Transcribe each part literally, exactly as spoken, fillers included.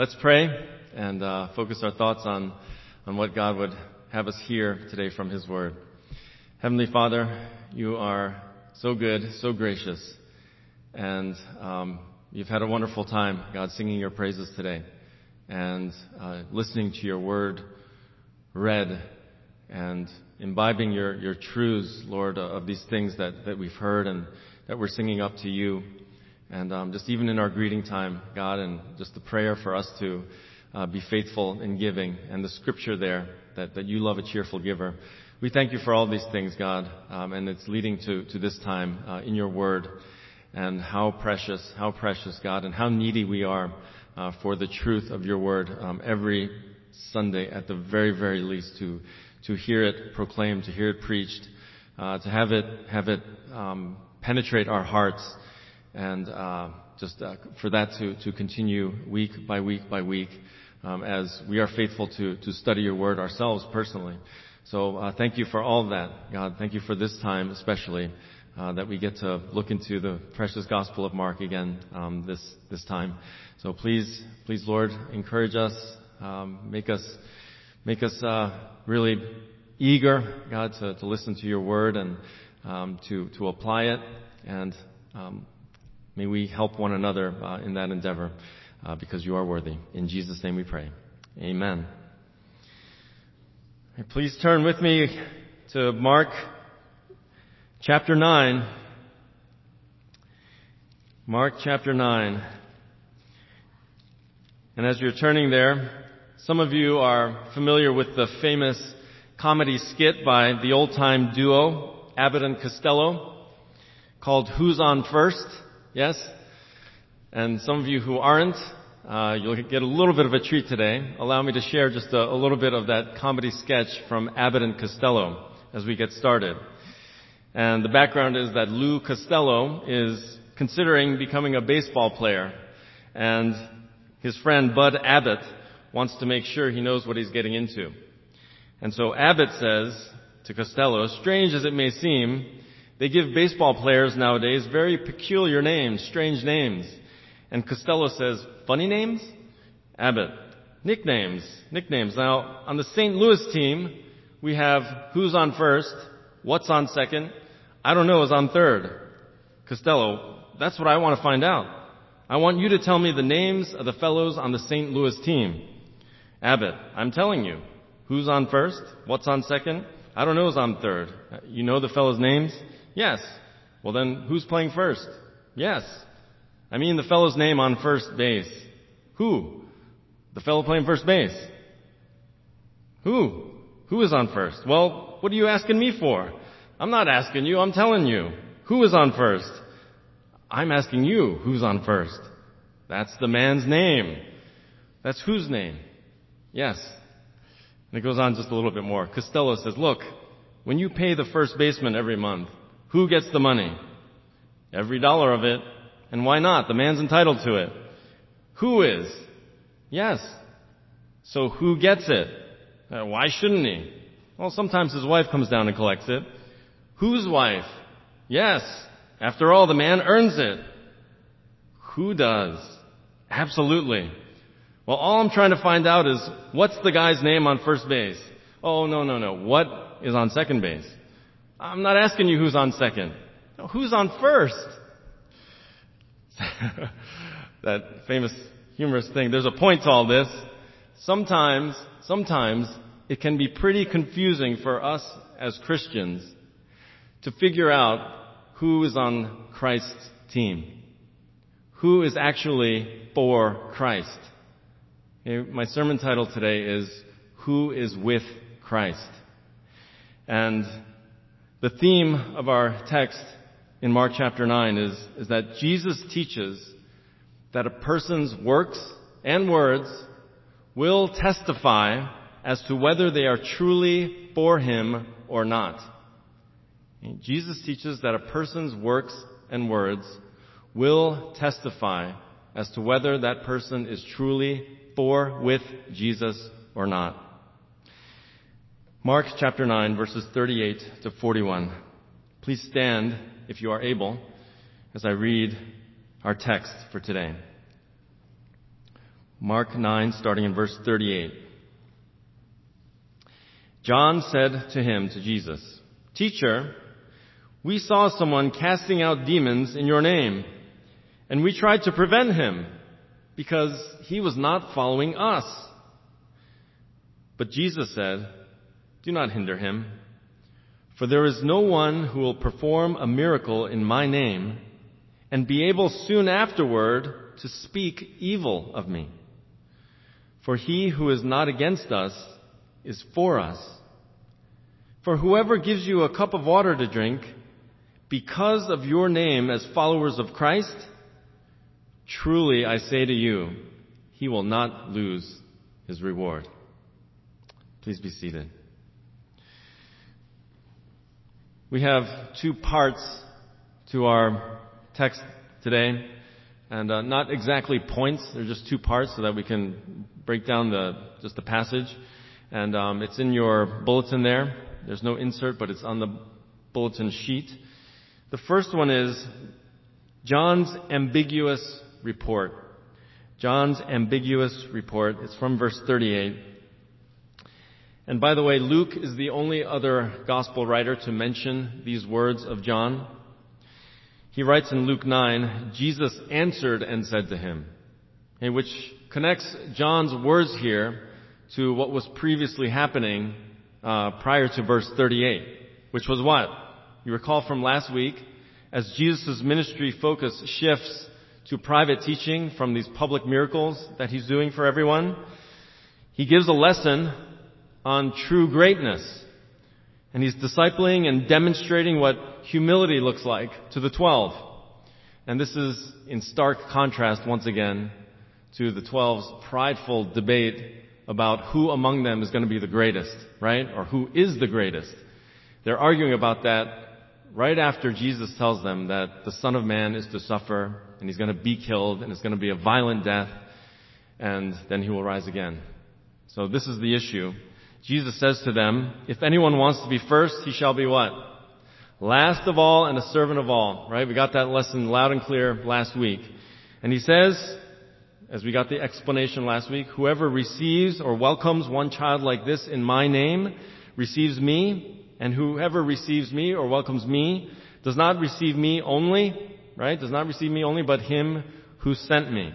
Let's pray and uh, focus our thoughts on, on what God would have us hear today from His Word. Heavenly Father, You are so good, so gracious, and um, You've had a wonderful time, God, singing Your praises today and uh, listening to Your Word read and imbibing Your, your truths, Lord, uh, of these things that, that we've heard and that we're singing up to You. And um, just even in our greeting time, God, and just the prayer for us to uh, be faithful in giving, and the scripture there that, that You love a cheerful giver. We thank You for all these things, God, um, and it's leading to, to this time uh, in Your Word, and how precious, how precious, God, and how needy we are uh, for the truth of Your Word um, every Sunday at the very, very least, to to hear it proclaimed, to hear it preached, uh, to have it have it um, penetrate our hearts. And uh, just uh, for that to, to continue week by week by week um, as we are faithful to, to study Your Word ourselves personally. So uh, thank You for all of that, God. Thank You for this time especially uh, that we get to look into the precious Gospel of Mark again um, this this time. So please, please, Lord, encourage us, um, make us make us uh, really eager, God, to, to listen to Your Word and um, to to apply it and. Um, May we help one another uh, in that endeavor uh, because You are worthy. In Jesus' name we pray. Amen. Please turn with me to Mark chapter nine. Mark chapter nine. And as you're turning there, some of you are familiar with the famous comedy skit by the old-time duo Abbott and Costello called Who's On First? Yes? And some of you who aren't, uh, you'll get a little bit of a treat today. Allow me to share just a, a little bit of that comedy sketch from Abbott and Costello as we get started. And the background is that Lou Costello is considering becoming a baseball player, and his friend Bud Abbott wants to make sure he knows what he's getting into. And so Abbott says to Costello, strange as it may seem, they give baseball players nowadays very peculiar names, strange names. And Costello says, funny names? Abbott, nicknames, nicknames. Now, on the Saint Louis team, we have Who's On First, What's On Second, I Don't Know Is On Third. Costello, that's what I want to find out. I want you to tell me the names of the fellows on the Saint Louis team. Abbott, I'm telling you, Who's On First, What's On Second, I Don't Know Is On Third. You know the fellows' names? Yes. Well then, who's playing first? Yes. I mean the fellow's name on first base. Who? The fellow playing first base. Who? Who is on first? Well, what are you asking me for? I'm not asking you, I'm telling you. Who is on first? I'm asking you who's on first. That's the man's name. That's whose name? Yes. And it goes on just a little bit more. Costello says, look, when you pay the first baseman every month, who gets the money? Every dollar of it. And why not? The man's entitled to it. Who is? Yes. So who gets it? Uh, why shouldn't he? Well, sometimes his wife comes down and collects it. Whose wife? Yes. After all, the man earns it. Who does? Absolutely. Well, all I'm trying to find out is, what's the guy's name on first base? Oh, no, no, no. What is on second base? I'm not asking you who's on second. No, who's on first? That famous humorous thing. There's a point to all this. Sometimes, sometimes it can be pretty confusing for us as Christians to figure out who is on Christ's team. Who is actually for Christ? Okay, my sermon title today is Who is with Christ? And the theme of our text in Mark chapter nine is, is that Jesus teaches that a person's works and words will testify as to whether they are truly for Him or not. And Jesus teaches that a person's works and words will testify as to whether that person is truly for with Jesus or not. Mark chapter nine, verses thirty-eight to forty-one. Please stand, if you are able, as I read our text for today. Mark nine, starting in verse thirty-eight. John said to him, to Jesus, "Teacher, we saw someone casting out demons in your name, and we tried to prevent him, because he was not following us." But Jesus said, "Do not hinder him, for there is no one who will perform a miracle in my name and be able soon afterward to speak evil of me. For he who is not against us is for us. For whoever gives you a cup of water to drink, because of your name as followers of Christ, truly I say to you, he will not lose his reward." Please be seated. We have two parts to our text today, and uh, not exactly points. They're just two parts so that we can break down the just the passage. And um, it's in your bulletin there. There's no insert, but it's on the bulletin sheet. The first one is John's ambiguous report. John's ambiguous report. It's from verse thirty-eight. And by the way, Luke is the only other gospel writer to mention these words of John. He writes in Luke nine, "Jesus answered and said to him," which connects John's words here to what was previously happening uh, prior to verse thirty-eight, which was what? You recall from last week, as Jesus' ministry focus shifts to private teaching from these public miracles that he's doing for everyone, he gives a lesson on true greatness. And he's discipling and demonstrating what humility looks like to the twelve. And this is in stark contrast, once again, to the twelve's prideful debate about who among them is going to be the greatest, right? Or who is the greatest. They're arguing about that right after Jesus tells them that the Son of Man is to suffer, and he's going to be killed, and it's going to be a violent death, and then he will rise again. So this is the issue. Jesus says to them, "If anyone wants to be first, he shall be what? Last of all and a servant of all," right? We got that lesson loud and clear last week. And he says, as we got the explanation last week, "Whoever receives or welcomes one child like this in my name receives me, and whoever receives me or welcomes me does not receive me only," right? Does not receive me only, but him who sent me.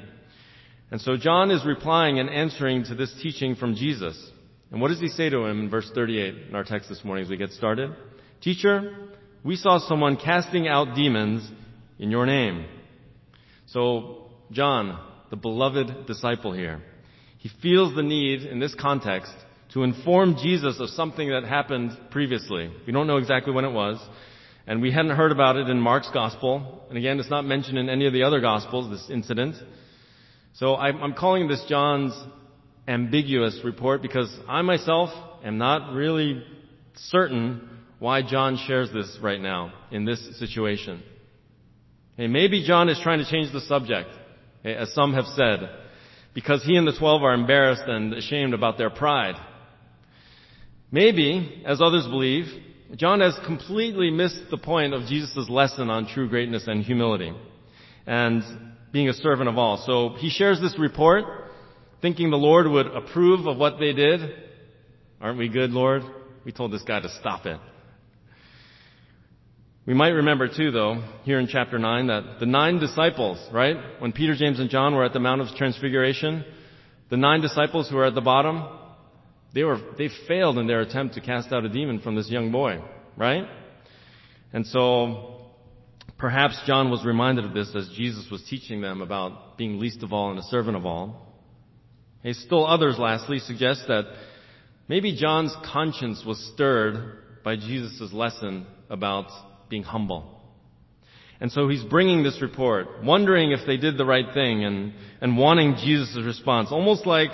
And so John is replying and answering to this teaching from Jesus. And what does he say to him in verse thirty-eight in our text this morning as we get started? "Teacher, we saw someone casting out demons in your name." So John, the beloved disciple here, he feels the need in this context to inform Jesus of something that happened previously. We don't know exactly when it was, and we hadn't heard about it in Mark's gospel. And again, it's not mentioned in any of the other gospels, this incident. So I'm calling this John's ambiguous report because I myself am not really certain why John shares this right now in this situation. Hey, maybe John is trying to change the subject, hey, as some have said, because he and the twelve are embarrassed and ashamed about their pride. Maybe, as others believe, John has completely missed the point of Jesus' lesson on true greatness and humility and being a servant of all. So he shares this report thinking the Lord would approve of what they did. "Aren't we good, Lord? We told this guy to stop it." We might remember too, though, here in chapter nine, that the nine disciples, right? When Peter, James, and John were at the Mount of Transfiguration, the nine disciples who were at the bottom, they were they failed in their attempt to cast out a demon from this young boy, right? And so perhaps John was reminded of this as Jesus was teaching them about being least of all and a servant of all. And still others, lastly, suggest that maybe John's conscience was stirred by Jesus' lesson about being humble. And so he's bringing this report, wondering if they did the right thing and, and wanting Jesus' response. Almost like,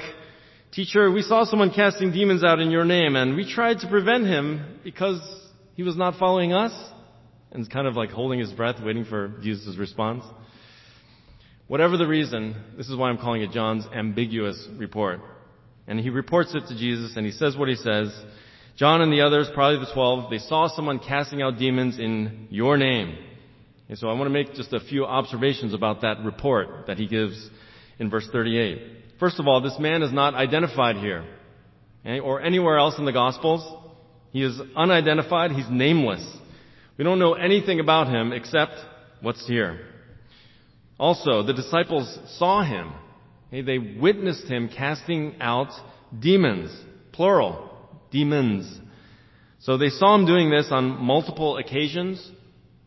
"Teacher, we saw someone casting demons out in your name, and we tried to prevent him because he was not following us." And it's kind of like holding his breath, waiting for Jesus' response. Whatever the reason, this is why I'm calling it John's ambiguous report. And he reports it to Jesus, and he says what he says. John and the others, probably the twelve, they saw someone casting out demons in your name. And so I want to make just a few observations about that report that he gives in verse thirty-eight. First of all, this man is not identified here or anywhere else in the Gospels. He is unidentified. He's nameless. We don't know anything about him except what's here. Also, the disciples saw him. Hey, they witnessed him casting out demons, plural, demons. So they saw him doing this on multiple occasions,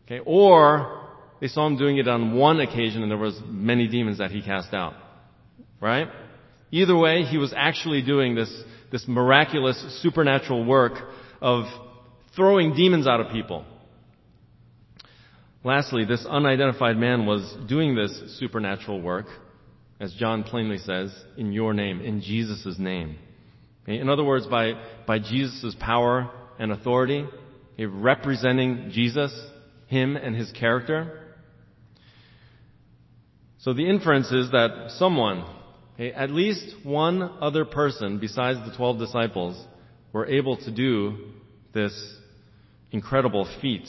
okay, or they saw him doing it on one occasion and there was many demons that he cast out, right? Either way, he was actually doing this, this miraculous supernatural work of throwing demons out of people. Lastly, this unidentified man was doing this supernatural work, as John plainly says, in your name, in Jesus' name. Okay? In other words, by, by Jesus' power and authority, okay, representing Jesus, him and his character. So the inference is that someone, okay, at least one other person besides the twelve disciples, were able to do this incredible feat.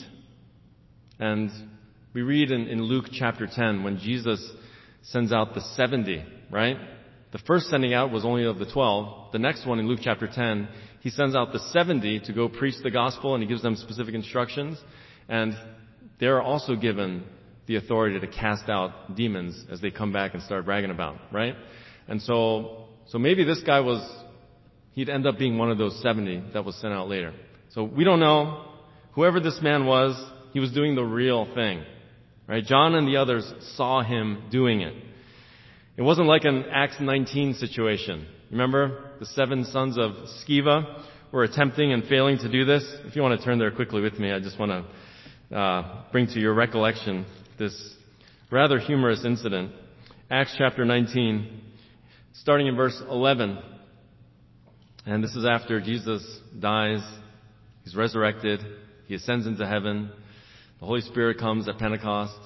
And we read in, in Luke chapter ten when Jesus sends out the seventy, right? The first sending out was only of the twelve. The next one in Luke chapter ten, he sends out the seventy to go preach the gospel and he gives them specific instructions. And they're also given the authority to cast out demons as they come back and start bragging about, right? And so, so maybe this guy was, he'd end up being one of those seventy that was sent out later. So we don't know. Whoever this man was, he was doing the real thing. Right? John and the others saw him doing it. It wasn't like an Acts nineteen situation. Remember, the seven sons of Sceva were attempting and failing to do this? If you want to turn there quickly with me, I just want to uh, bring to your recollection this rather humorous incident. Acts chapter nineteen, starting in verse eleven. And this is after Jesus dies, he's resurrected, he ascends into heaven. The Holy Spirit comes at Pentecost.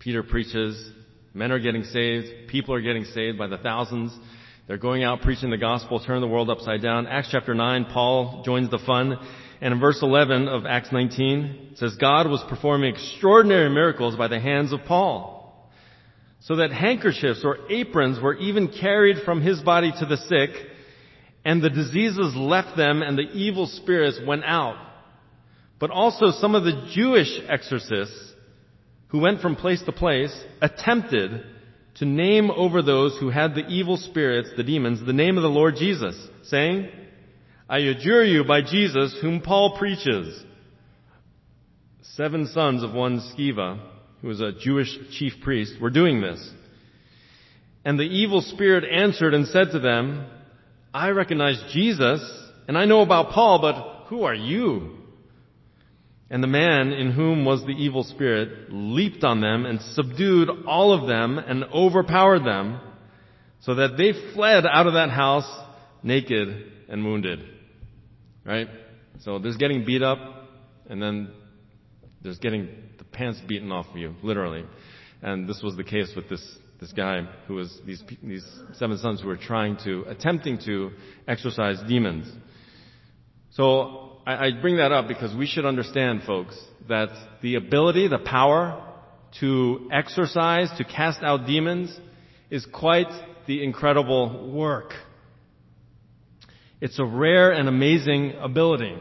Peter preaches. Men are getting saved. People are getting saved by the thousands. They're going out preaching the gospel, turn the world upside down. Acts chapter nine, Paul joins the fun. And in verse eleven of Acts nineteen, it says, God was performing extraordinary miracles by the hands of Paul, so that handkerchiefs or aprons were even carried from his body to the sick, and the diseases left them, and the evil spirits went out. But also some of the Jewish exorcists who went from place to place attempted to name over those who had the evil spirits, the demons, the name of the Lord Jesus, saying, I adjure you by Jesus whom Paul preaches. Seven sons of one Sceva, who was a Jewish chief priest, were doing this. And the evil spirit answered and said to them, I recognize Jesus, and I know about Paul, but who are you? And the man in whom was the evil spirit leaped on them and subdued all of them and overpowered them, so that they fled out of that house naked and wounded. Right? So there's getting beat up, and then there's getting the pants beaten off of you, literally. And this was the case with this, this guy who was these, these seven sons who were trying to, attempting to exorcise demons. So, I bring that up because we should understand, folks, that the ability, the power to exorcise, to cast out demons is quite the incredible work. It's a rare and amazing ability.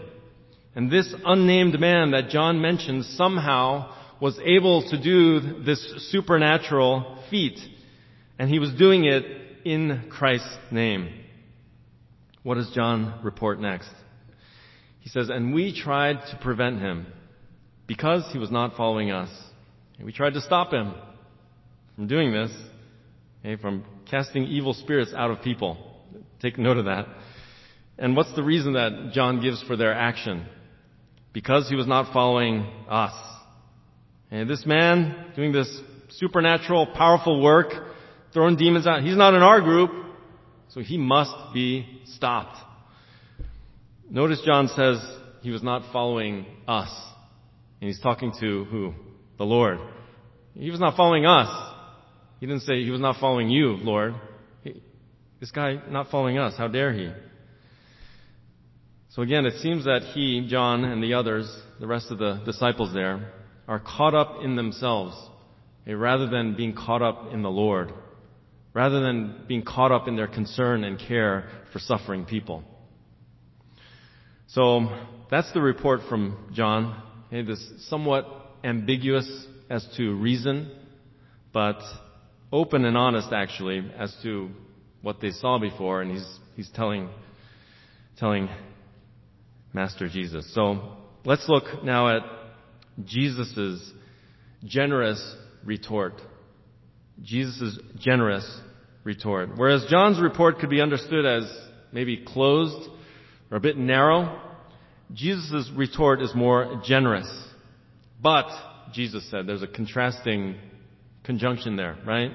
And this unnamed man that John mentioned somehow was able to do this supernatural feat. And he was doing it in Christ's name. What does John report next? He says, and we tried to prevent him because he was not following us. And we tried to stop him from doing this, okay, from casting evil spirits out of people. Take note of that. And what's the reason that John gives for their action? Because he was not following us. And this man doing this supernatural, powerful work, throwing demons out, he's not in our group, so he must be stopped. Notice John says he was not following us. And he's talking to who? The Lord. He was not following us. He didn't say he was not following you, Lord. He, this guy not following us. How dare he? So again, it seems that he, John, and the others, the rest of the disciples there, are caught up in themselves, okay, rather than being caught up in the Lord. rather than being caught up in their concern and care for suffering people. So that's the report from John. It is somewhat ambiguous as to reason, but open and honest, actually, as to what they saw before, and he's he's telling telling Master Jesus. So let's look now at Jesus' generous retort. Jesus' generous retort. Whereas John's report could be understood as maybe closed or a bit narrow, Jesus' retort is more generous. But, Jesus said, there's a contrasting conjunction there, right?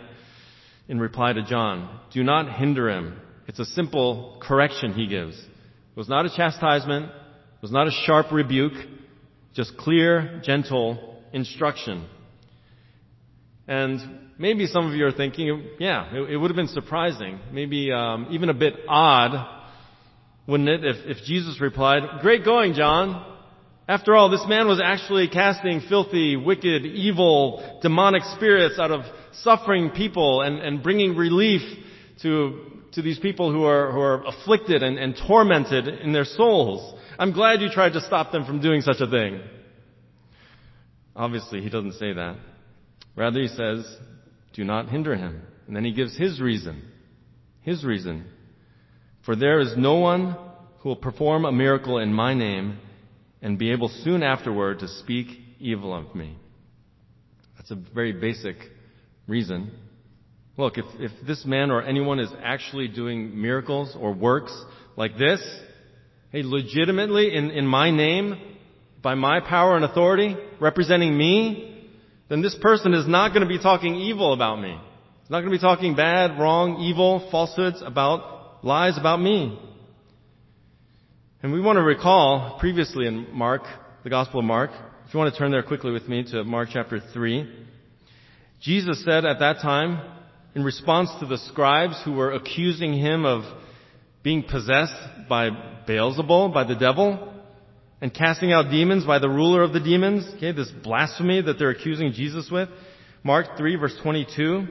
In reply to John, do not hinder him. It's a simple correction he gives. It was not a chastisement. It was not a sharp rebuke. Just clear, gentle instruction. And maybe some of you are thinking, yeah, it, it would have been surprising, maybe um, even a bit odd, wouldn't it, if, if Jesus replied, great going, John. After all, this man was actually casting filthy, wicked, evil, demonic spirits out of suffering people and, and bringing relief to to these people who are who are afflicted and, and tormented in their souls. I'm glad you tried to stop them from doing such a thing. Obviously, he doesn't say that. Rather, he says, do not hinder him. And then he gives his reason. His reason. For there is no one who will perform a miracle in my name and be able soon afterward to speak evil of me. That's a very basic reason. Look, if, if this man or anyone is actually doing miracles or works like this, hey, legitimately in, in my name, by my power and authority, representing me, then this person is not going to be talking evil about me. It's not going to be talking bad, wrong, evil, falsehoods about, lies about me. And we want to recall previously in Mark, the Gospel of Mark, if you want to turn there quickly with me to Mark chapter three, Jesus said at that time, in response to the scribes who were accusing him of being possessed by Beelzebul, by the devil, and casting out demons by the ruler of the demons. Okay, this blasphemy that they're accusing Jesus with. Mark three, verse twenty-two.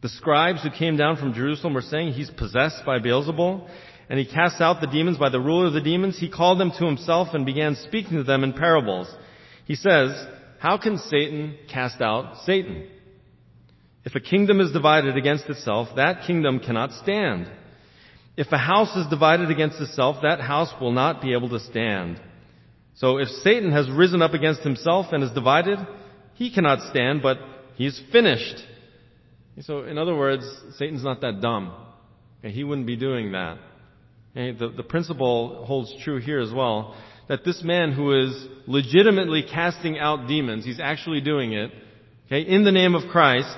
The scribes who came down from Jerusalem were saying he's possessed by Beelzebul, and he casts out the demons by the ruler of the demons. He called them to himself and began speaking to them in parables. He says, how can Satan cast out Satan? If a kingdom is divided against itself, that kingdom cannot stand. If a house is divided against itself, that house will not be able to stand. So if Satan has risen up against himself and is divided, he cannot stand, but he's finished. So in other words, Satan's not that dumb. He wouldn't be doing that. The principle holds true here as well, that this man who is legitimately casting out demons, he's actually doing it, okay, in the name of Christ,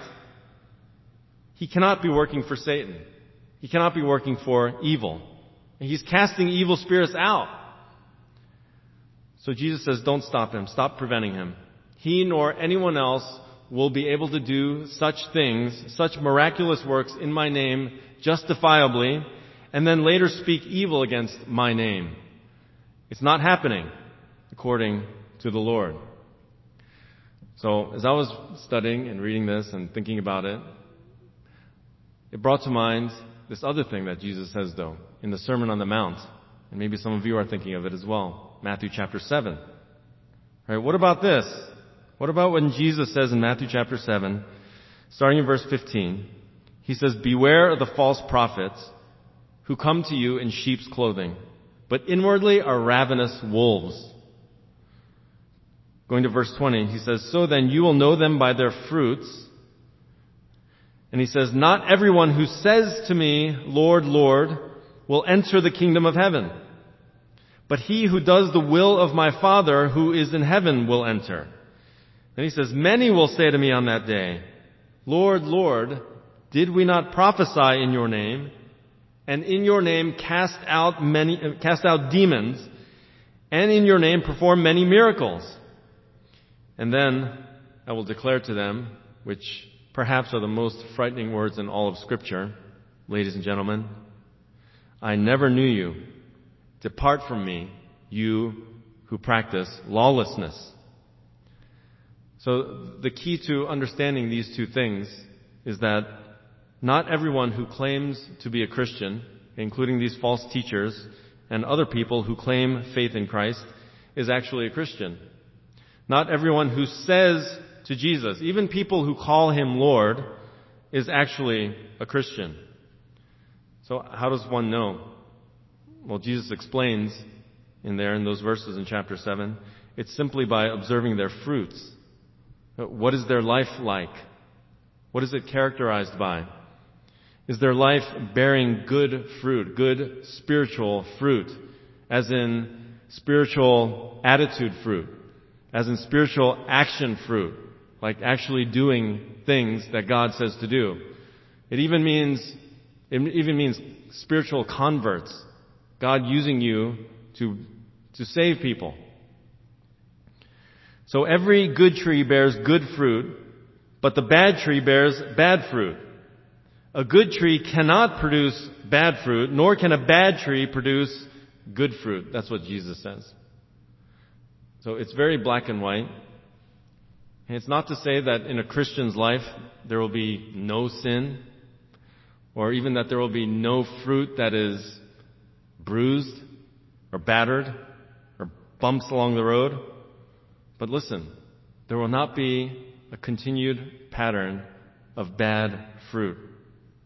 he cannot be working for Satan. He cannot be working for evil. He's casting evil spirits out. So Jesus says, don't stop him. Stop preventing him. He nor anyone else will be able to do such things, such miraculous works in my name, justifiably, and then later speak evil against my name. It's not happening, according to the Lord. So as I was studying and reading this and thinking about it, it brought to mind this other thing that Jesus says, though, in the Sermon on the Mount, and maybe some of you are thinking of it as well, Matthew chapter seven. All right, what about this? What about when Jesus says in Matthew chapter seven, starting in verse fifteen, he says, beware of the false prophets who come to you in sheep's clothing, but inwardly are ravenous wolves. Going to verse twenty, he says, so then you will know them by their fruits. And he says, not everyone who says to me, Lord, Lord, will enter the kingdom of heaven, but he who does the will of my Father who is in heaven will enter. And he says, many will say to me on that day, Lord, Lord, did we not prophesy in your name, and in your name cast out many, uh, cast out demons, and in your name perform many miracles? And then I will declare to them, which perhaps are the most frightening words in all of Scripture, ladies and gentlemen, I never knew you. Depart from me, you who practice lawlessness. So the key to understanding these two things is that Not everyone who claims to be a Christian, including these false teachers and other people who claim faith in Christ, is actually a Christian. Not everyone who says to Jesus, even people who call him Lord, is actually a Christian. So how does one know? Well, Jesus explains in there, in those verses in chapter seven, it's simply by observing their fruits. What is their life like? What is it characterized by? Is their life bearing good fruit, good spiritual fruit, as in spiritual attitude fruit, as in spiritual action fruit, like actually doing things that God says to do? It even means, it even means spiritual converts, God using you to, to save people. So every good tree bears good fruit, but the bad tree bears bad fruit. A good tree cannot produce bad fruit, nor can a bad tree produce good fruit. That's what Jesus says. So it's very black and white. And it's not to say that in a Christian's life there will be no sin, or even that there will be no fruit that is bruised or battered or bumps along the road. But listen, there will not be a continued pattern of bad fruit.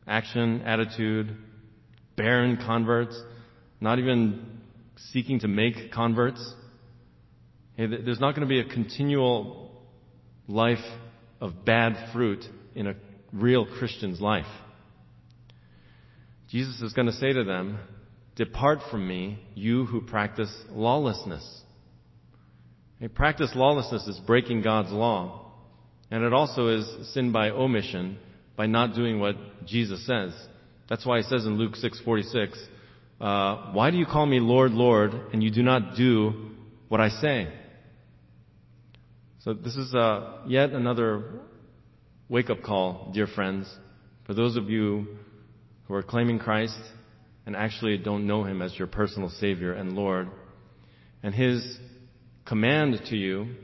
Action, attitude, barren converts, not even seeking to make converts. Hey, there's not going to be a continual life of bad fruit in a real Christian's life. Jesus is going to say to them, "Depart from me, you who practice lawlessness." Hey, practice lawlessness is breaking God's law, and it also is sin by omission, by not doing what Jesus says. That's why he says in Luke six forty-six, uh, why do you call me Lord, Lord, and you do not do what I say? So this is uh, yet another wake-up call, dear friends, for those of you who are claiming Christ and actually don't know him as your personal Savior and Lord. And his command to you,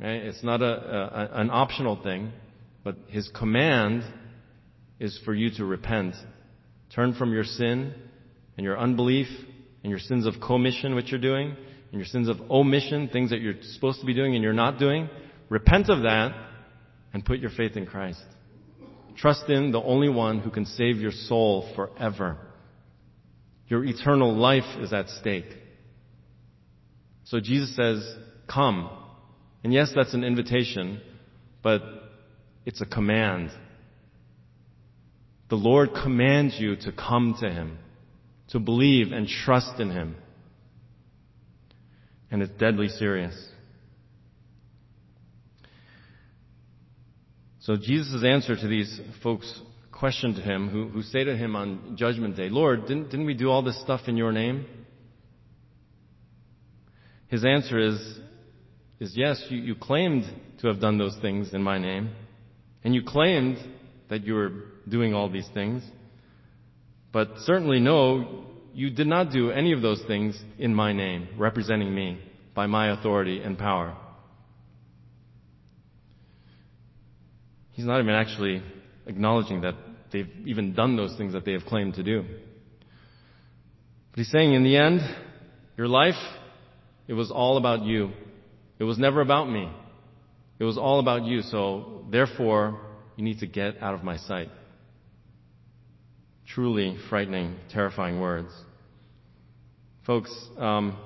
right, it's not a, a, an optional thing, but his command is for you to repent. Turn from your sin and your unbelief and your sins of commission, which you're doing, and your sins of omission, things that you're supposed to be doing and you're not doing. Repent of that and put your faith in Christ. Trust in the only one who can save your soul forever. Your eternal life is at stake. So Jesus says, come. And yes, that's an invitation, but it's a command. The Lord commands you to come to him, to believe and trust in him. And it's deadly serious. So Jesus' answer to these folks' question to him, who, who say to him on Judgment Day, Lord, didn't, didn't we do all this stuff in your name? His answer is, is yes, you, you claimed to have done those things in my name. And you claimed that you were doing all these things, but certainly no, you did not do any of those things in my name, representing me by my authority and power. He's not even actually acknowledging that they've even done those things that they have claimed to do. But he's saying in the end, your life, it was all about you. It was never about me. It was all about you, so therefore, you need to get out of my sight. Truly frightening, terrifying words. Folks, um,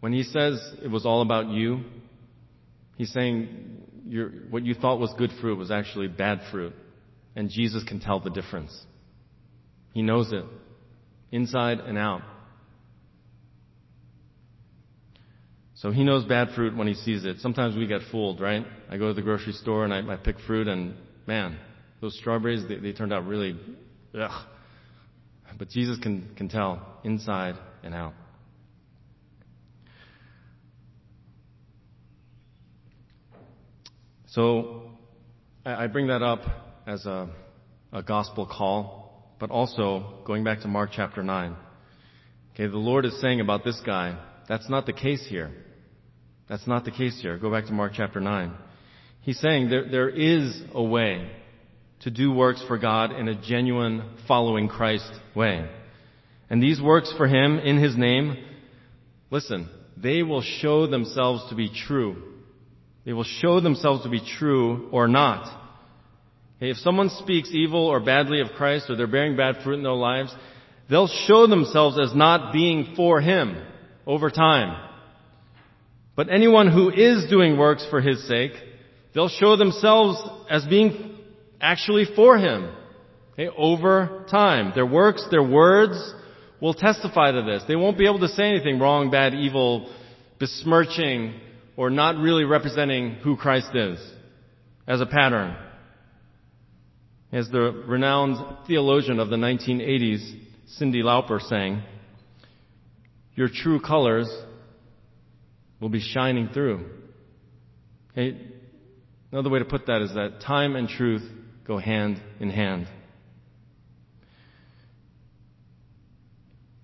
when he says it was all about you, he's saying your, what you thought was good fruit was actually bad fruit, and Jesus can tell the difference. He knows it, inside and out. So he knows bad fruit when he sees it. Sometimes we get fooled, right? I go to the grocery store and I, I pick fruit and, man, those strawberries, they, they turned out really, ugh. But Jesus can, can tell inside and out. So I, I bring that up as a, a gospel call, but also going back to Mark chapter nine. Okay, the Lord is saying about this guy, that's not the case here. That's not the case here. Go back to Mark chapter nine. He's saying there, there is a way. to do works for God in a genuine following Christ way. And these works for him in his name, listen, they will show themselves to be true. They will show themselves to be true or not. Hey, if someone speaks evil or badly of Christ, or they're bearing bad fruit in their lives, they'll show themselves as not being for him over time. But anyone who is doing works for his sake, they'll show themselves as being actually for him. Okay, over time. Their works, their words will testify to this. They won't be able to say anything wrong, bad, evil, besmirching, or not really representing who Christ is as a pattern. As the renowned theologian of the nineteen eighties, Cindy Lauper, sang, your true colors will be shining through. Okay? Another way to put that is that time and truth go hand in hand.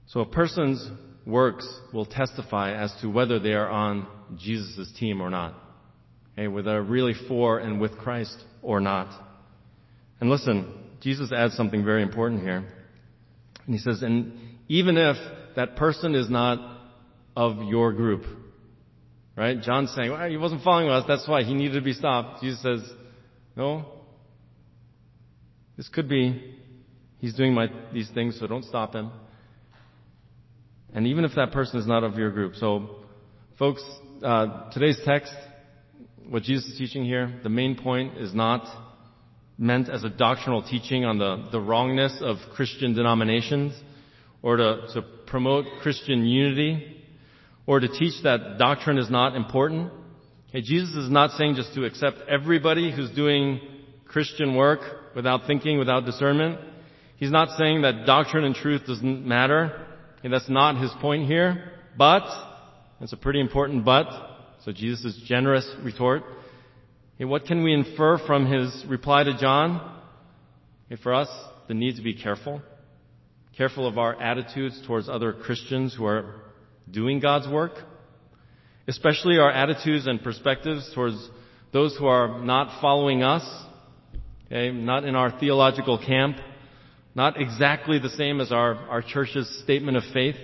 So a person's works will testify as to whether they are on Jesus' team or not. Okay, whether they're really for and with Christ or not. And listen, Jesus adds something very important here. And he says, and even if that person is not of your group, right? John's saying, well, he wasn't following us, that's why he needed to be stopped. Jesus says, no, this could be, he's doing my, these things, so don't stop him. And even if that person is not of your group. So, folks, uh, today's text, what Jesus is teaching here, the main point is not meant as a doctrinal teaching on the, the wrongness of Christian denominations, or to, to promote Christian unity, or to teach that doctrine is not important. Okay, Jesus is not saying just to accept everybody who's doing Christian work without thinking, without discernment. He's not saying that doctrine and truth doesn't matter. Okay, that's not his point here. But, it's a pretty important but, so Jesus' generous retort. Okay, what can we infer from his reply to John? Okay, for us, the need to be careful. Careful of our attitudes towards other Christians who are doing God's work, especially our attitudes and perspectives towards those who are not following us, okay, not in our theological camp, not exactly the same as our, our church's statement of faith.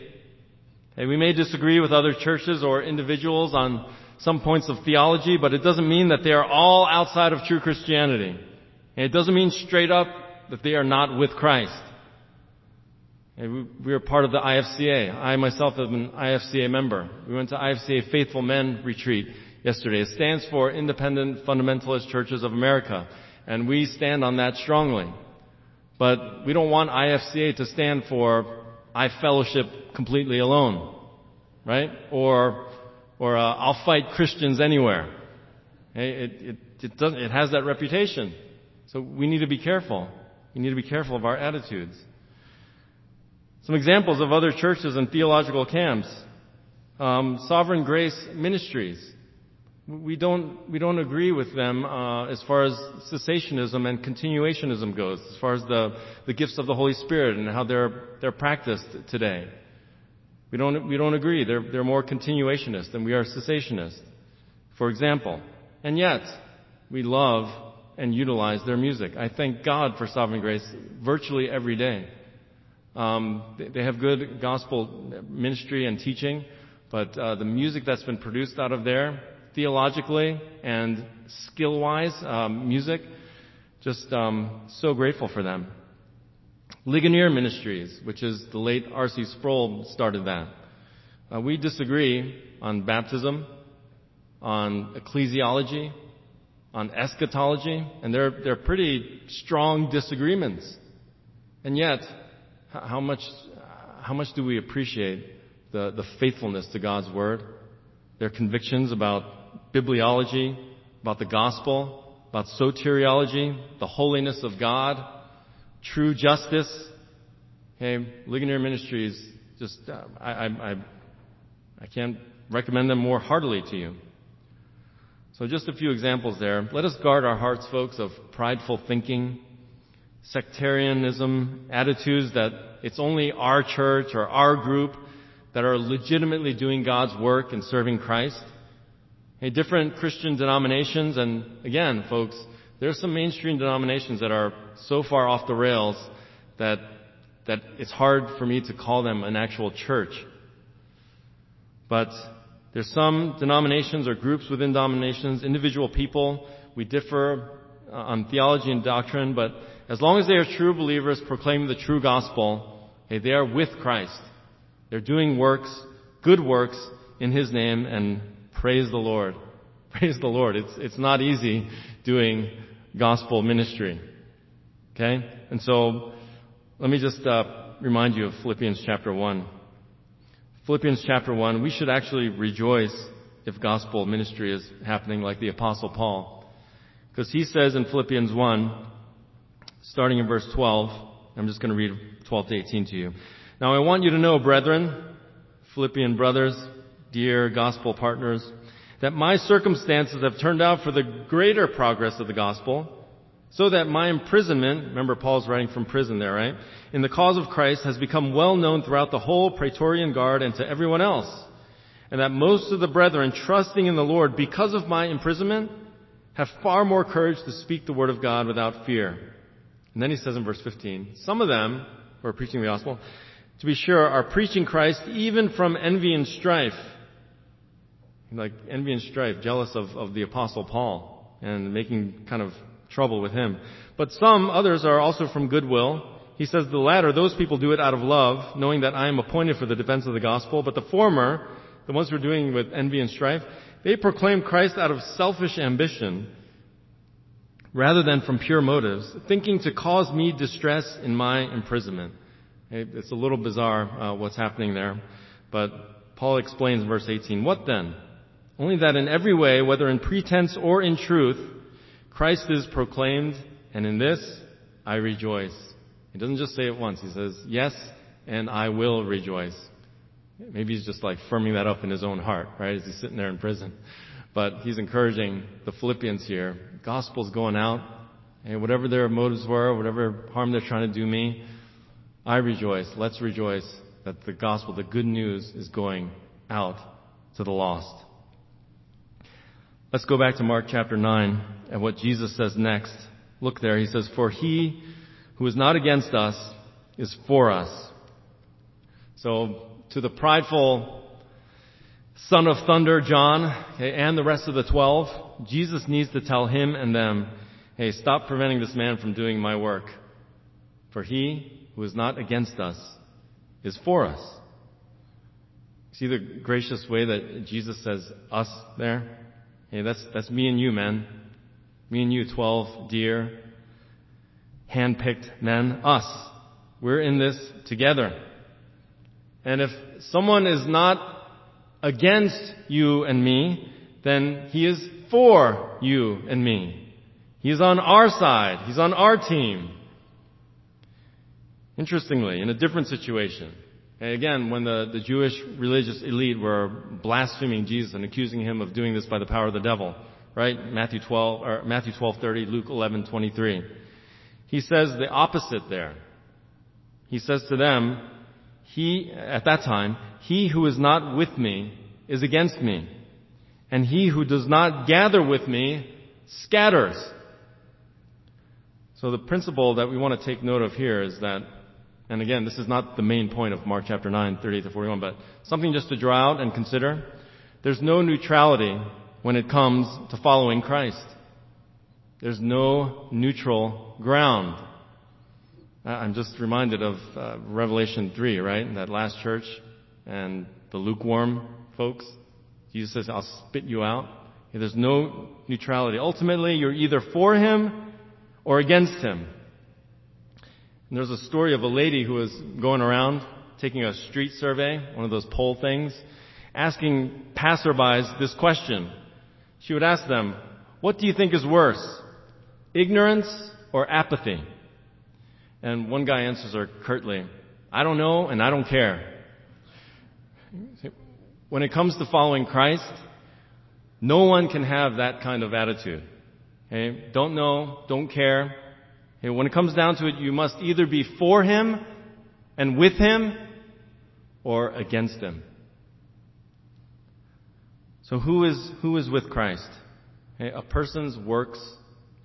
Okay, we may disagree with other churches or individuals on some points of theology, but it doesn't mean that they are all outside of true Christianity. And it doesn't mean straight up that they are not with Christ. We are part of the I F C A. I myself am an I F C A member. We went to I F C A Faithful Men Retreat yesterday. It stands for Independent Fundamentalist Churches of America. And we stand on that strongly. But we don't want I F C A to stand for I fellowship completely alone. Right? Or, or uh, I'll fight Christians anywhere. It, it, it, doesn't, it has that reputation. So we need to be careful. We need to be careful of our attitudes. Some examples of other churches and theological camps. Um, Sovereign Grace Ministries. We don't, we don't agree with them, uh, as far as cessationism and continuationism goes, as far as the, the gifts of the Holy Spirit and how they're, they're practiced today. We don't, we don't agree. They're, they're more continuationist than we are cessationist, for example. And yet, we love and utilize their music. I thank God for Sovereign Grace virtually every day. Um, they have good gospel ministry and teaching, but uh, the music that's been produced out of there, theologically and skill-wise, um, music, just um, so grateful for them. Ligonier Ministries, which is the late R C Sproul started that. Uh, we disagree on baptism, on ecclesiology, on eschatology, and they're they're pretty strong disagreements, and yet. How much, how much do we appreciate the, the faithfulness to God's Word, their convictions about bibliology, about the gospel, about soteriology, the holiness of God, true justice. Okay, Ligonier Ministries, just uh, I, I, I, I can't recommend them more heartily to you. So just a few examples there. Let us guard our hearts, folks, of prideful thinking, sectarianism, attitudes that it's only our church or our group that are legitimately doing God's work and serving Christ. Hey, different Christian denominations, and again, folks, There's some mainstream denominations that are so far off the rails that that it's hard for me to call them an actual church. But there's some denominations or groups within denominations, individual people, we differ on theology and doctrine, but as long as they are true believers proclaiming the true gospel, hey, they are with Christ. They're doing works, good works, in His name, and praise the Lord. Praise the Lord. It's it's not easy doing gospel ministry. Okay? And so, let me just uh, remind you of Philippians chapter one. Philippians chapter one, we should actually rejoice if gospel ministry is happening like the Apostle Paul. Because he says in Philippians one, starting in verse twelve, I'm just going to read twelve to eighteen to you. Now I want you to know, brethren, Philippian brothers, dear gospel partners, that my circumstances have turned out for the greater progress of the gospel, so that my imprisonment, remember Paul's writing from prison there, right? In the cause of Christ has become well known throughout the whole Praetorian Guard and to everyone else, and that most of the brethren, trusting in the Lord because of my imprisonment, have far more courage to speak the word of God without fear. And then he says in verse fifteen, some of them, who are preaching the gospel, to be sure, are preaching Christ even from envy and strife. Like envy and strife, jealous of, of the Apostle Paul and making kind of trouble with him. But some others are also from goodwill. He says the latter, those people do it out of love, knowing that I am appointed for the defense of the gospel. But the former, the ones who are doing with envy and strife, they proclaim Christ out of selfish ambition rather than from pure motives, thinking to cause me distress in my imprisonment. It's a little bizarre uh, what's happening there. But Paul explains in verse eighteen, what then? Only that in every way, whether in pretense or in truth, Christ is proclaimed, and in this I rejoice. He doesn't just say it once. He says, yes, and I will rejoice. Maybe he's just like firming that up in his own heart, right, as he's sitting there in prison. But he's encouraging the Philippians here. Gospel's going out, and whatever their motives were, whatever harm they're trying to do me, I rejoice. Let's rejoice that the gospel, the good news, is going out to the lost. Let's go back to Mark chapter nine and what Jesus says next. Look there. He says, for he who is not against us is for us. So to the prideful son of thunder, John, okay, and the rest of the twelve, Jesus needs to tell him and them, hey, stop preventing this man from doing my work. For he who is not against us is for us. See the gracious way that Jesus says us there? Hey, that's that's me and you, man. Me and you, twelve dear, handpicked men, us. We're in this together. And if someone is not against you and me, then he is for you and me. He is on our side. He's on our team. Interestingly, in a different situation, and again, when the, the Jewish religious elite were blaspheming Jesus and accusing him of doing this by the power of the devil, right? Matthew twelve, or Matthew twelve thirty, Luke eleven twenty three. He says the opposite there. He says to them, he at that time, he who is not with me is against me, and he who does not gather with me scatters. So the principle that we want to take note of here is that. And again, this is not the main point of Mark chapter nine, thirty-eight to forty-one, but something just to draw out and consider. There's no neutrality when it comes to following Christ. There's no neutral ground. I'm just reminded of uh, Revelation three, right? That last church and the lukewarm folks. Jesus says, I'll spit you out. There's no neutrality. Ultimately, you're either for him or against him. There's a story of a lady who was going around taking a street survey, one of those poll things, asking passerbys this question. She would ask them, what do you think is worse, ignorance or apathy? And one guy answers her curtly, I don't know and I don't care. When it comes to following Christ, no one can have that kind of attitude. Okay? Don't know, don't care. When it comes down to it, you must either be for him and with him or against him. So who is who is with Christ? A person's works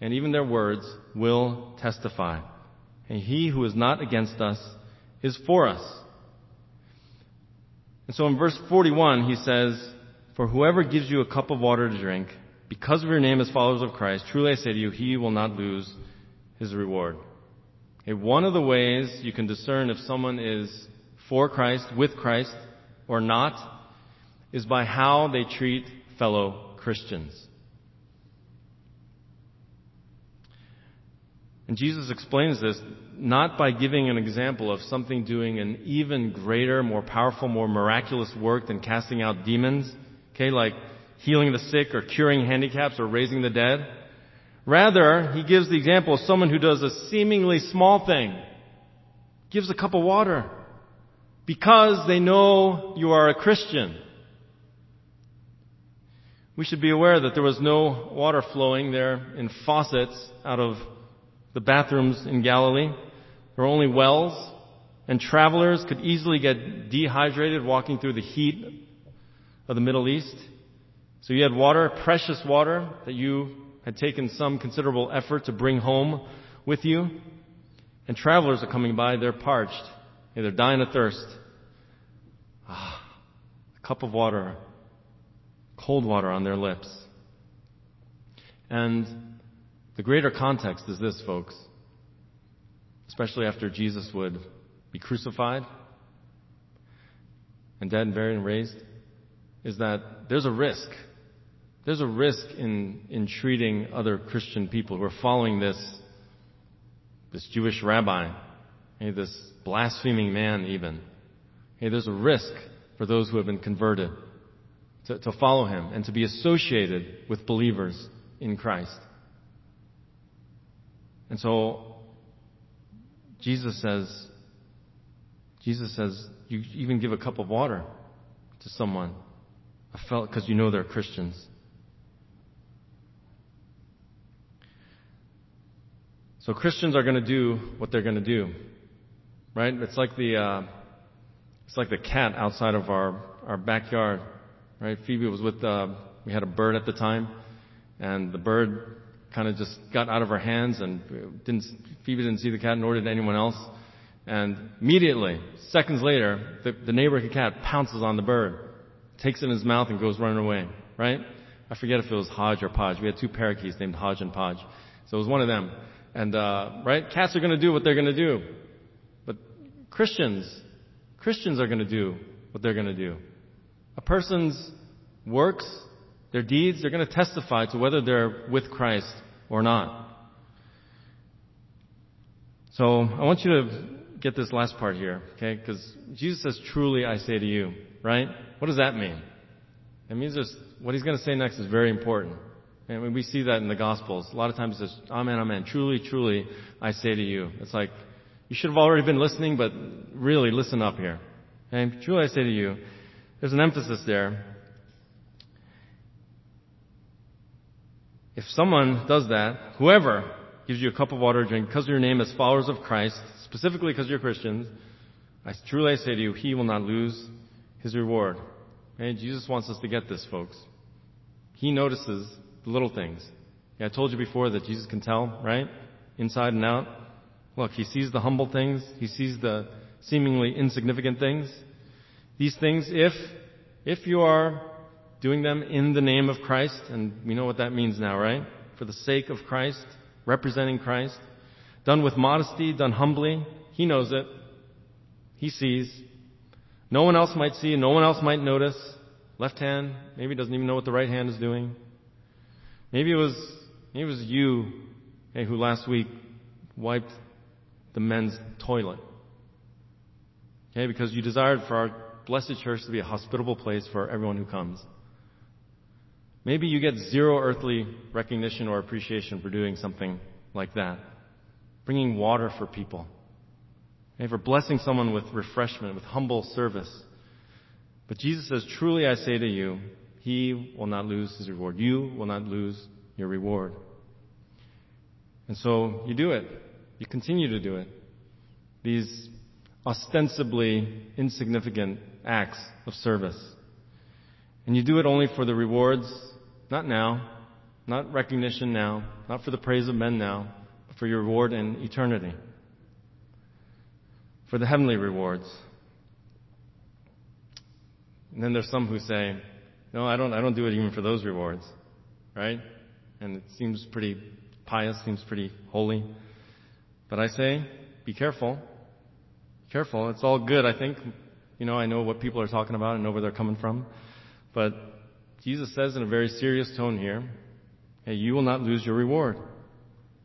and even their words will testify. And he who is not against us is for us. And so in verse forty-one, he says, for whoever gives you a cup of water to drink, because of your name as followers of Christ, truly I say to you, he will not lose his reward. And one of the ways you can discern if someone is for Christ, with Christ, or not, is by how they treat fellow Christians. And Jesus explains this not by giving an example of something doing an even greater, more powerful, more miraculous work than casting out demons, okay, like healing the sick or curing handicaps or raising the dead. Rather, he gives the example of someone who does a seemingly small thing, gives a cup of water, because they know you are a Christian. We should be aware that there was no water flowing there in faucets out of the bathrooms in Galilee. There were only wells, and travelers could easily get dehydrated walking through the heat of the Middle East. So you had water, precious water, that you had taken some considerable effort to bring home with you. And travelers are coming by, they're parched, and they're dying of thirst. Ah, a cup of water, cold water on their lips. And the greater context is this, folks, especially after Jesus would be crucified and dead and buried and raised, is that there's a risk. There's a risk in, in treating other Christian people who are following this, this Jewish rabbi, hey, this blaspheming man even. Hey, there's a risk for those who have been converted to, to follow him and to be associated with believers in Christ. And so Jesus says, Jesus says, you even give a cup of water to someone, a fellow, because you know they're Christians. So Christians are going to do what they're going to do, right? It's like the uh, it's like the cat outside of our, our backyard, right? Phoebe was with uh, we had a bird at the time, and the bird kind of just got out of her hands, and didn't, Phoebe didn't see the cat, nor did anyone else. And immediately, seconds later, the, the neighbor cat pounces on the bird, takes it in his mouth, and goes running away, right? I forget if it was Hodge or Podge. We had two parakeets named Hodge and Podge. So it was one of them. And, uh, right? Cats are going to do what they're going to do. But Christians, Christians are going to do what they're going to do. A person's works, their deeds, they're going to testify to whether they're with Christ or not. So I want you to get this last part here, okay? Because Jesus says, truly I say to you, right? What does that mean? It means there's, what he's going to say next is very important. And when we see that in the Gospels, a lot of times it says, amen, amen, truly, truly I say to you. It's like, you should have already been listening, but really listen up here. Okay? Truly I say to you. There's an emphasis there. If someone does that, whoever gives you a cup of water to drink because of your name as followers of Christ, specifically because you're Christians, I truly say to you, he will not lose his reward. And Jesus wants us to get this, folks. He notices the little things. Yeah, I told you before that Jesus can tell, right? Inside and out. Look, he sees the humble things. He sees the seemingly insignificant things. These things, if if you are doing them in the name of Christ, and we know what that means now, right? For the sake of Christ, representing Christ, done with modesty, done humbly. He knows it. He sees. No one else might see. No one else might notice. Left hand maybe doesn't even know what the right hand is doing. Maybe it was maybe it was you, hey, who last week wiped the men's toilet, okay, because you desired for our blessed church to be a hospitable place for everyone who comes. Maybe you get zero earthly recognition or appreciation for doing something like that. Bringing water for people. And for blessing someone with refreshment, with humble service. But Jesus says, truly I say to you, he will not lose his reward. You will not lose your reward. And so you do it. You continue to do it. These ostensibly insignificant acts of service. And you do it only for the rewards, not now, Not recognition now, not for the praise of men now, but for your reward in eternity. For the heavenly rewards. And then there's some who say, no, I don't I don't do it even for those rewards. Right? And it seems pretty pious, seems pretty holy. But I say, be careful. Be careful. It's all good, I think. You know, I know what people are talking about and know where they're coming from. But Jesus says in a very serious tone here, hey, you will not lose your reward.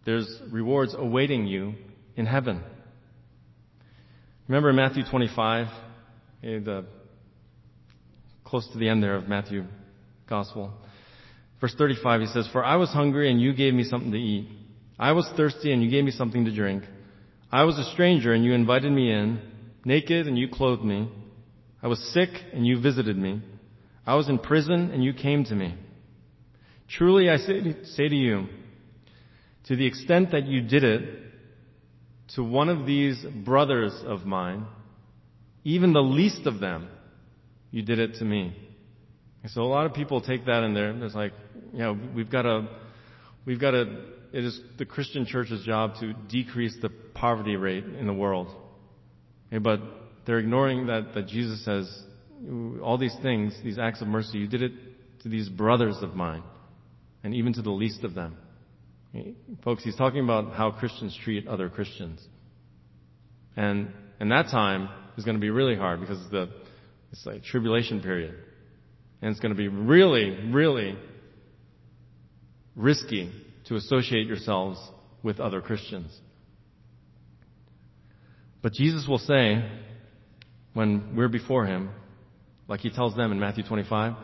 There's rewards awaiting you in heaven. Remember in Matthew twenty-five, the close to the end there of Matthew Gospel. Verse thirty-five, he says, "For I was hungry, and you gave me something to eat. I was thirsty, and you gave me something to drink. I was a stranger, and you invited me in. Naked, and you clothed me. I was sick, and you visited me. I was in prison, and you came to me. Truly I say to you, to the extent that you did it to one of these brothers of mine, even the least of them, you did it to me." And so a lot of people take that in there. There's like, you know, we've got to, we've got to, it is the Christian church's job to decrease the poverty rate in the world. Okay, but they're ignoring that, that Jesus says, all these things, these acts of mercy, you did it to these brothers of mine, and even to the least of them. Folks, he's talking about how Christians treat other Christians. And and that time is going to be really hard because the it's like tribulation period. And it's going to be really, really risky to associate yourselves with other Christians. But Jesus will say, when we're before him, like he tells them in Matthew twenty-five,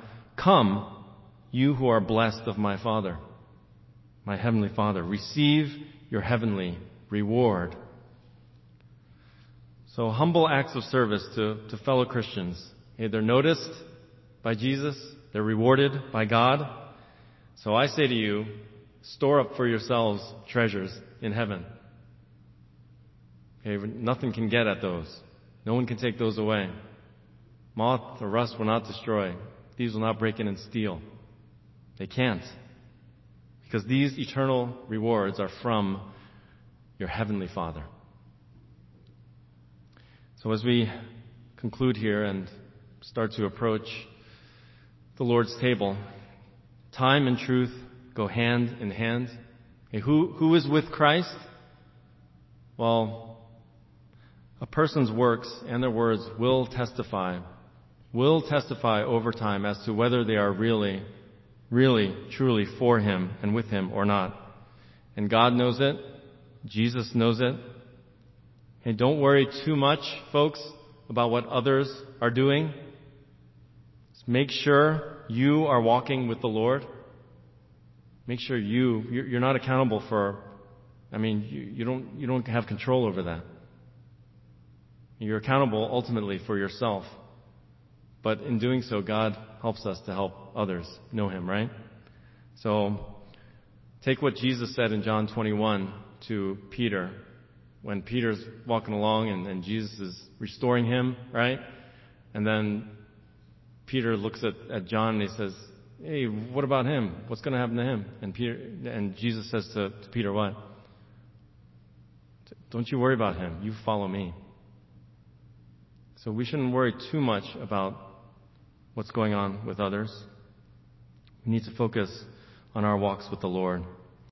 "Come, you who are blessed of my Father, my heavenly Father, receive your heavenly reward." So humble acts of service to, to fellow Christians. Hey, they're noticed by Jesus. They're rewarded by God. So I say to you, store up for yourselves treasures in heaven. Okay, nothing can get at those. No one can take those away. Moth or rust will not destroy. Thieves will not break in and steal. They can't. Because these eternal rewards are from your heavenly Father. So as we conclude here and start to approach the Lord's table, time and truth go hand in hand. Okay, who, who is with Christ? Well, a person's works and their words will testify will testify over time as to whether they are really, really, truly for him and with him or not. And God knows it. Jesus knows it. And don't worry too much, folks, about what others are doing. Just make sure you are walking with the Lord. Make sure you, you're not accountable for, I mean, you, you don't, you don't have control over that. You're accountable ultimately for yourself. But in doing so, God helps us to help others know him, right? So take what Jesus said in John twenty-one to Peter when Peter's walking along and, and Jesus is restoring him, right? And then Peter looks at, at John and he says, "Hey, what about him? What's going to happen to him?" And Peter and Jesus says to, to Peter, what? "Don't you worry about him. You follow me." So we shouldn't worry too much about what's going on with others. We need to focus on our walks with the Lord.